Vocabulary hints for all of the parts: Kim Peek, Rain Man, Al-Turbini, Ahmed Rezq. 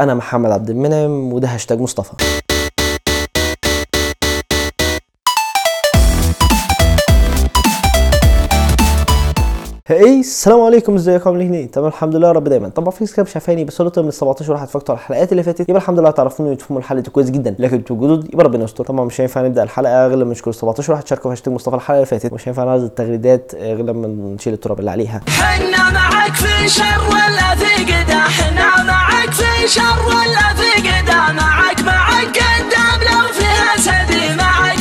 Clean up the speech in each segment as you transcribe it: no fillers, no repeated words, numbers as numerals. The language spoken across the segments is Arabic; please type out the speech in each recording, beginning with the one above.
انا محمد عبد المنعم وده هاشتاج مصطفى. هاي السلام عليكم، ازيكم عاملين ايه؟ تمام الحمد لله يا رب دايما. طبعا في ناس كده مش عارفاني بس انا من 17 واحد اتفرجتوا على الحلقات اللي فاتت، يبقى الحمد لله تعرفوني وتفهموا الحلقه كويس جدا، لكن انتوا جدد يبقى ربنا يستر. طبعا مش هينفع نبدا الحلقه غير لما نشكر 17 واحد شاركوا هاشتاج مصطفى الحلقه اللي فاتت، مش هينفع نعرض التغريدات غير لما نشيل التراب اللي عليها. احنا معاك في شر والاذى جدا، احنا معاك في شر والاذى جدا، معاك قدام لو فيها سدي، معاك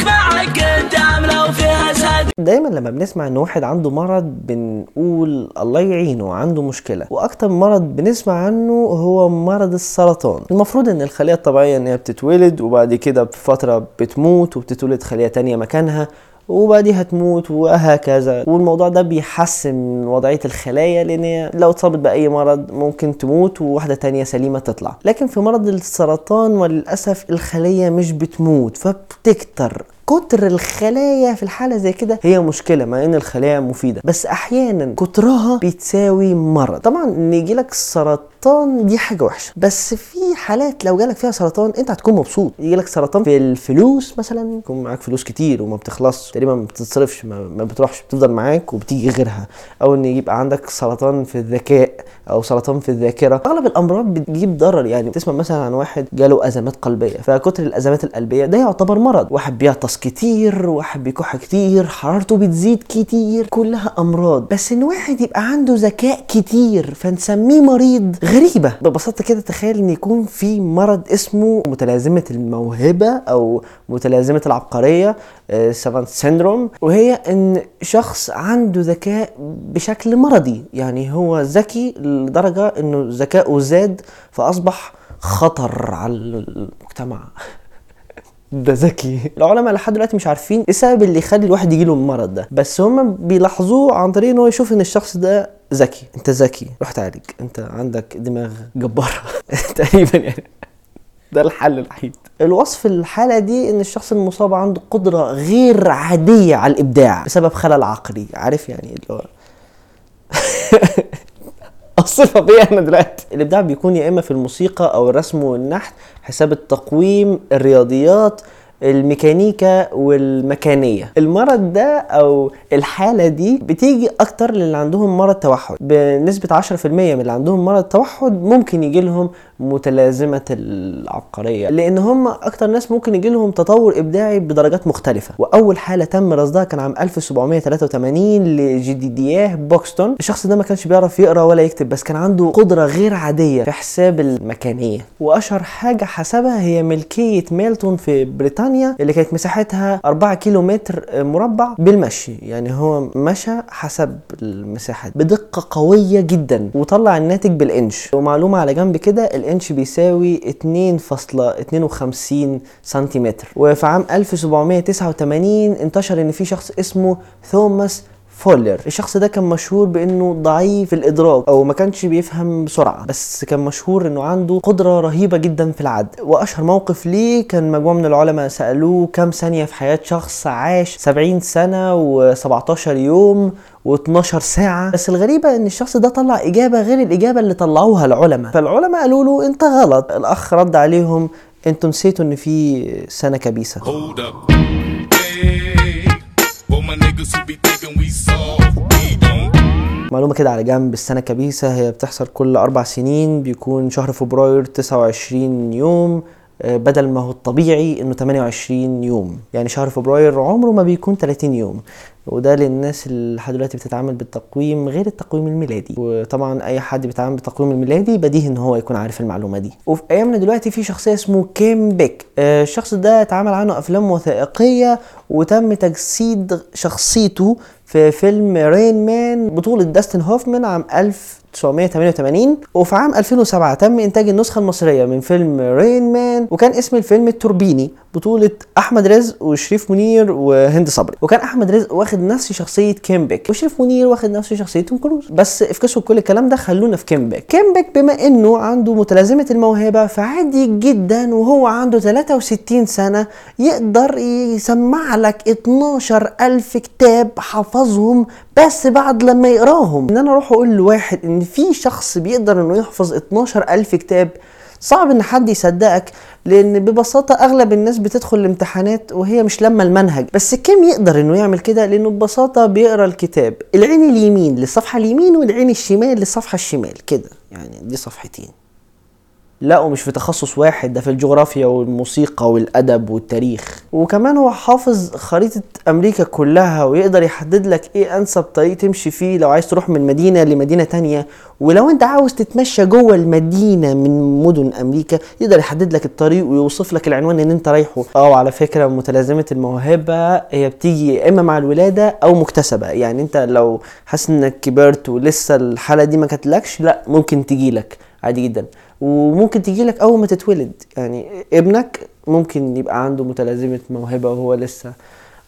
قدام لو فيها سدي. دايما لما بنسمع ان واحد عنده مرض بنقول الله يعينه عنده مشكلة، واكتر مرض بنسمع عنه هو مرض السرطان. المفروض ان الخلية الطبيعية ان هي بتتولد وبعد كده بفترة بتموت وبتتولد خلية تانية مكانها وبعديها تموت وهكذا، والموضوع ده بيحسن من وضعيه الخلايا لان لو اتصابت باي مرض ممكن تموت وواحده تانية سليمه تطلع. لكن في مرض السرطان وللاسف الخليه مش بتموت فبتكتر، كتر الخلايا في الحاله زي كده هي مشكله، مع ان الخلايا مفيده بس احيانا كترها بتساوي مرض. طبعا ان يجيلك سرطان دي حاجه وحشه، بس في حالات لو جالك فيها سرطان انت هتكون مبسوط. يجيلك سرطان في الفلوس مثلا، يكون معاك فلوس كتير وما بتخلصش تقريبا، ما بتتصرفش ما بتروحش، بتفضل معاك وبتيجي غيرها، او ان يبقى عندك سرطان في الذكاء او سرطان في الذاكره. اغلب الامراض بتجيب ضرر، يعني تسمع مثلا عن واحد جاله ازمات قلبيه، فكتر الازمات القلبيه ده يعتبر مرض. واحد بيعطس كتير، واحد بيكح كتير، حرارته بتزيد كتير، كلها امراض. بس ان واحد يبقى عنده ذكاء كتير فنسميه مريض، غريبه. ببساطه كده تخيل ان يكون في مرض اسمه متلازمه الموهبه او متلازمه العبقريه، سافانت سيندروم، وهي ان شخص عنده ذكاء بشكل مرضي، يعني هو ذكي لدرجه انه ذكائه زاد فاصبح خطر على المجتمع. ده ذكي. العلماء لحد دلوقتي مش عارفين ايه السبب اللي يخلي الواحد يجيله المرض ده، بس هم بيلاحظوه عن طريق ان هو يشوف ان الشخص ده ذكي. انت ذكي، روح تعالج، انت عندك دماغ جبارة. تقريبا يعني ده الحل الوحيد. الوصف الحالة دي ان الشخص المصاب عنده قدرة غير عادية على الابداع بسبب خلل عقلي، عارف يعني اللي هو الصفة دي. احنا دلوقتي الابداع بيكون يا اما في الموسيقى او الرسم والنحت، حساب التقويم، الرياضيات، الميكانيكا والمكانية. المرض ده او الحالة دي بتيجي اكتر للي عندهم مرض توحد، بنسبة 10% من اللي عندهم مرض توحد ممكن يجي لهم متلازمة العبقرية، لان هم اكتر ناس ممكن يجي لهم تطور ابداعي بدرجات مختلفة. واول حالة تم رصدها كان عام 1783 لجديدياه بوكستون. الشخص ده ما كانش بيعرف يقرا ولا يكتب، بس كان عنده قدرة غير عادية في حساب المكانية، واشهر حاجة حسبها هي ملكية ميلتون في بريطانيا اللي كانت مساحتها 4 كيلومتر مربع بالمشي، يعني هو مشى حسب المساحة بدقة قوية جدا وطلع الناتج بالانش. ومعلومة على جنب كده، الانش بيساوي 2.52 سنتيمتر. وفي عام 1789 انتشر ان في شخص اسمه توماس فولر. الشخص ده كان مشهور بانه ضعيف الادراك او ما كانش بيفهم بسرعه، بس كان مشهور انه عنده قدره رهيبه جدا في العد. واشهر موقف ليه كان مجموعه من العلماء سالوه كام ثانيه في حياه شخص عاش 70 سنه و17 يوم و12 ساعه، بس الغريبه ان الشخص ده طلع اجابه غير الاجابه اللي طلعوها العلماء. فالعلماء قالوا له انت غلط. الاخ رد عليهم انتوا نسيتوا ان في سنه كبيسه. معلومة كده على جنب، السنة الكبيسة هي بتحصل كل 4 سنين، بيكون شهر فبراير 29 يوم بدل ما هو الطبيعي انه 28 يوم، يعني شهر فبراير عمره ما بيكون 30 يوم. وده للناس اللي لحد دلوقتي بتتعامل بالتقويم غير التقويم الميلادي، وطبعا اي حد بيتعامل بالتقويم الميلادي بديهي ان هو يكون عارف المعلومه دي. وفي ايامنا دلوقتي في شخصيه اسمه كيم بيك. الشخص ده اتعمل عنه افلام وثائقيه وتم تجسيد شخصيته في فيلم رين مان بطوله داستن هوفمان عام 1988. وفي عام 2007 تم انتاج النسخه المصريه من فيلم رين مان، وكان اسم الفيلم التوربيني بطوله احمد رزق وشريف منير وهند صبري. وكان احمد رزق واخد نفس شخصيه كيم بيك، وشريف منير واخد نفس شخصيه توم كروز، بس افكسوا كل الكلام ده خلونا في كيم بيك. كيم بيك بما انه عنده متلازمه الموهبه فعادي جدا وهو عنده 63 سنه يقدر يسمع لك 12000 كتاب حفظهم بس بعد لما يقراهم. ان انا اروح اقول لواحد ان في شخص بيقدر انه يحفظ 12000 كتاب صعب ان حد يصدقك، لان ببساطه اغلب الناس بتدخل الامتحانات وهي مش لما المنهج، بس كيم يقدر انه يعمل كده لانه ببساطه بيقرا الكتاب. العين اليمين للصفحه اليمين والعين الشمال للصفحه الشمال كده، يعني دي صفحتين. لا ومش في تخصص واحد، ده في الجغرافيا والموسيقى والادب والتاريخ، وكمان هو حافظ خريطه امريكا كلها ويقدر يحدد لك ايه انسب طريق تمشي فيه لو عايز تروح من مدينه لمدينه تانية، ولو انت عاوز تتمشى جوه المدينه من مدن امريكا يقدر يحدد لك الطريق ويوصف لك العنوان اللي انت رايحه. على فكره متلازمه الموهبه هي بتيجي اما مع الولاده او مكتسبه، يعني انت لو حاسس انك كبرت ولسه الحاله دي ما جاتلكش، لا ممكن تجيلك عادي جدا، وممكن تجيلك اول ما تتولد. يعني ابنك ممكن يبقى عنده متلازمه موهبه وهو لسه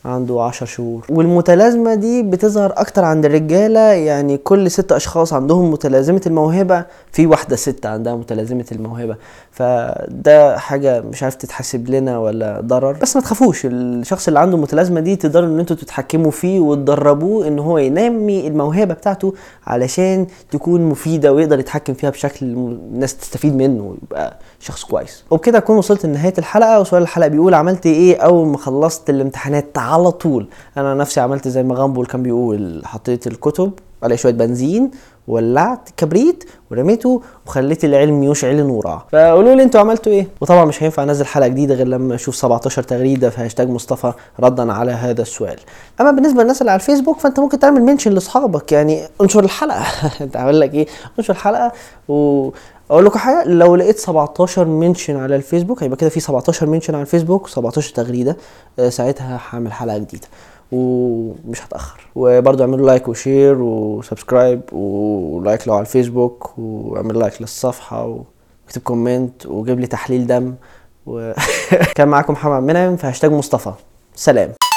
عنده 10 شهور، والمتلازمه دي بتظهر اكتر عند الرجاله، يعني كل 6 اشخاص عندهم متلازمه الموهبه في واحده ست عندها متلازمه الموهبه. فده حاجه مش عارف تتحسب لنا ولا ضرر، بس ما تخافوش، الشخص اللي عنده المتلازمه دي تقدروا ان انتوا تتحكموا فيه وتدربوه ان هو ينمي الموهبه بتاعته علشان تكون مفيده ويقدر يتحكم فيها بشكل الناس تستفيد منه ويبقى شخص كويس. وبكده اكون وصلت لنهايه الحلقه، وسؤال الحلقه بيقول عملت ايه اول ما خلصت الامتحانات على طول؟ انا نفسي عملت زي ما غامبول كان بيقول، حطيت الكتب على شويه بنزين، ولعت كبريت ورميته وخليت العلم يشعل نورا. فقولوا لي انتوا عملتوا ايه. وطبعا مش هينفع انزل حلقه جديده غير لما اشوف 17 تغريده في هاشتاج مصطفى ردا على هذا السؤال. اما بالنسبه للناس اللي على الفيسبوك فانت ممكن تعمل منشن لاصحابك، يعني انشر الحلقه انت عامل لك ايه، انشر الحلقه. اقول لكم حاجه، لو لقيت 17 منشن على الفيسبوك هيبقى كده في 17 منشن على الفيسبوك 17 تغريده، ساعتها هعمل حلقه جديده ومش هتاخر. وبرضو اعملوا لايك وشير وسبسكرايب ولايك لو على الفيسبوك، واعمل لايك للصفحه واكتب كومنت وجيب لي تحليل دم كان معاكم محمد منعم في هاشتاج مصطفى. سلام.